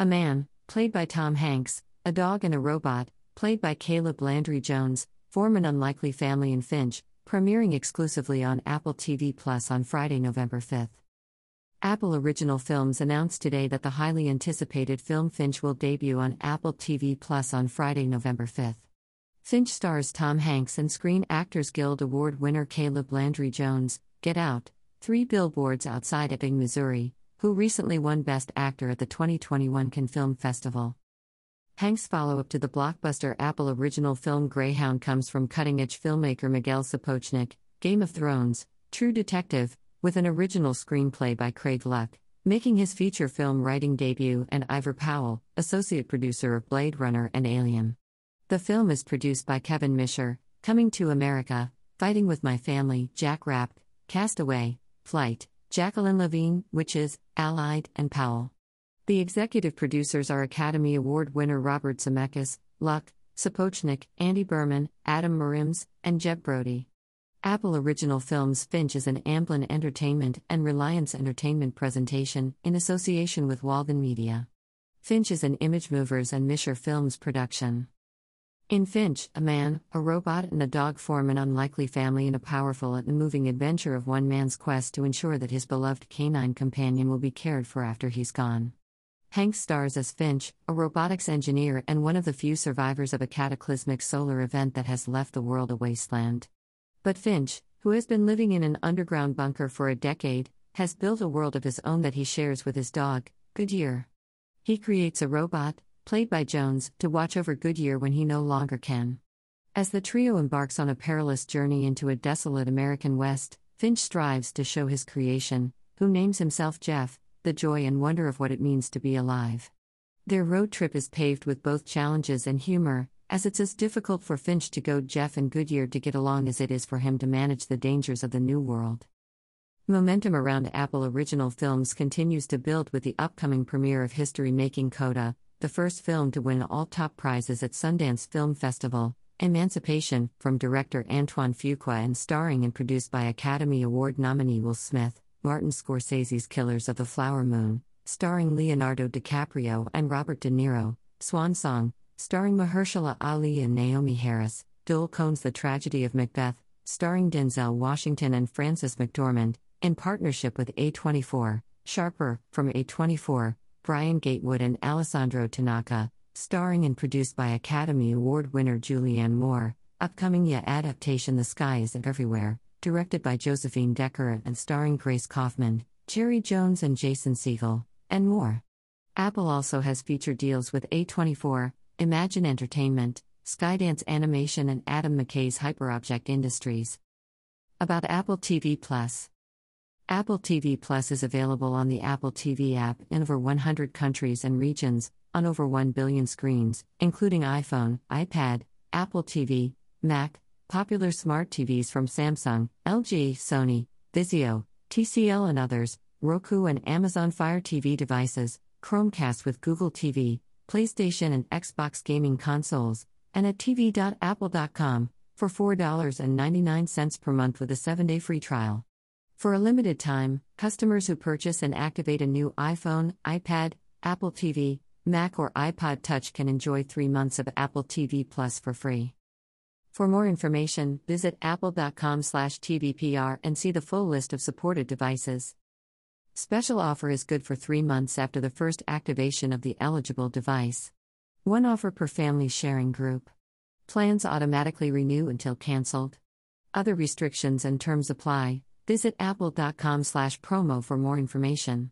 a man, played by Tom Hanks, a dog and a robot, played by Caleb Landry Jones, form an unlikely family in Finch, premiering exclusively on Apple TV Plus on Friday, November 5. Apple Original Films announced today that the highly anticipated film Finch will debut on Apple TV Plus on Friday, November 5. Finch stars Tom Hanks and Screen Actors Guild Award winner Caleb Landry Jones, Get Out, Three Billboards Outside Ebbing, Missouri, who recently won Best Actor at the 2021 Cannes Film Festival. Hanks' follow-up to the blockbuster Apple original film Greyhound comes from cutting-edge filmmaker Miguel Sapochnik, Game of Thrones, True Detective, with an original screenplay by Craig Luck, making his feature film writing debut, and Ivor Powell, associate producer of Blade Runner and Alien. The film is produced by Kevin Misher, Coming to America, Fighting with My Family, Jack Rapp, Castaway, Flight, Jacqueline Levine, Witches, Allied, and Powell. The executive producers are Academy Award winner Robert Zemeckis, Luck, Sapochnik, Andy Berman, Adam Marims, and Jeb Brody. Apple Original Films Finch is an Amblin Entertainment and Reliance Entertainment presentation in association with Walden Media. Finch is an Image Movers and Misher Films production. In Finch, a man, a robot, and a dog form an unlikely family in a powerful and moving adventure of one man's quest to ensure that his beloved canine companion will be cared for after he's gone. Hanks stars as Finch, a robotics engineer and one of the few survivors of a cataclysmic solar event that has left the world a wasteland. But Finch, who has been living in an underground bunker for a decade, has built a world of his own that he shares with his dog, Goodyear. He creates a robot, played by Jones, to watch over Goodyear when he no longer can. As the trio embarks on a perilous journey into a desolate American West, Finch strives to show his creation, who names himself Jeff, the joy and wonder of what it means to be alive. Their road trip is paved with both challenges and humor, as it's as difficult for Finch to goad Jeff and Goodyear to get along as it is for him to manage the dangers of the new world. Momentum around Apple Original Films continues to build with the upcoming premiere of history-making CODA, the first film to win all top prizes at Sundance Film Festival, Emancipation, from director Antoine Fuqua and starring and produced by Academy Award nominee Will Smith, Martin Scorsese's Killers of the Flower Moon, starring Leonardo DiCaprio and Robert De Niro, Swan Song, starring Mahershala Ali and Naomi Harris, Dole Cohn's The Tragedy of Macbeth, starring Denzel Washington and Frances McDormand, in partnership with A24, Sharper, from A24, Brian Gatewood and Alessandro Tanaka, starring and produced by Academy Award winner Julianne Moore, upcoming YA adaptation The Sky Is Everywhere, directed by Josephine Decker and starring Grace Kaufman, Jerry Jones and Jason Segel, and more. Apple also has feature deals with A24, Imagine Entertainment, Skydance Animation and Adam McKay's Hyperobject Industries. About Apple TV Plus. Apple TV Plus is available on the Apple TV app in over 100 countries and regions, on over 1 billion screens, including iPhone, iPad, Apple TV, Mac, popular smart TVs from Samsung, LG, Sony, Vizio, TCL and others, Roku and Amazon Fire TV devices, Chromecast with Google TV, PlayStation and Xbox gaming consoles, and at tv.apple.com, for $4.99 per month with a 7-day free trial. For a limited time, customers who purchase and activate a new iPhone, iPad, Apple TV, Mac or iPod Touch can enjoy 3 months of Apple TV Plus for free. For more information, visit apple.com/tvpr and see the full list of supported devices. Special offer is good for 3 months after the first activation of the eligible device. One offer per family sharing group. Plans automatically renew until canceled. Other restrictions and terms apply. Visit apple.com/promo for more information.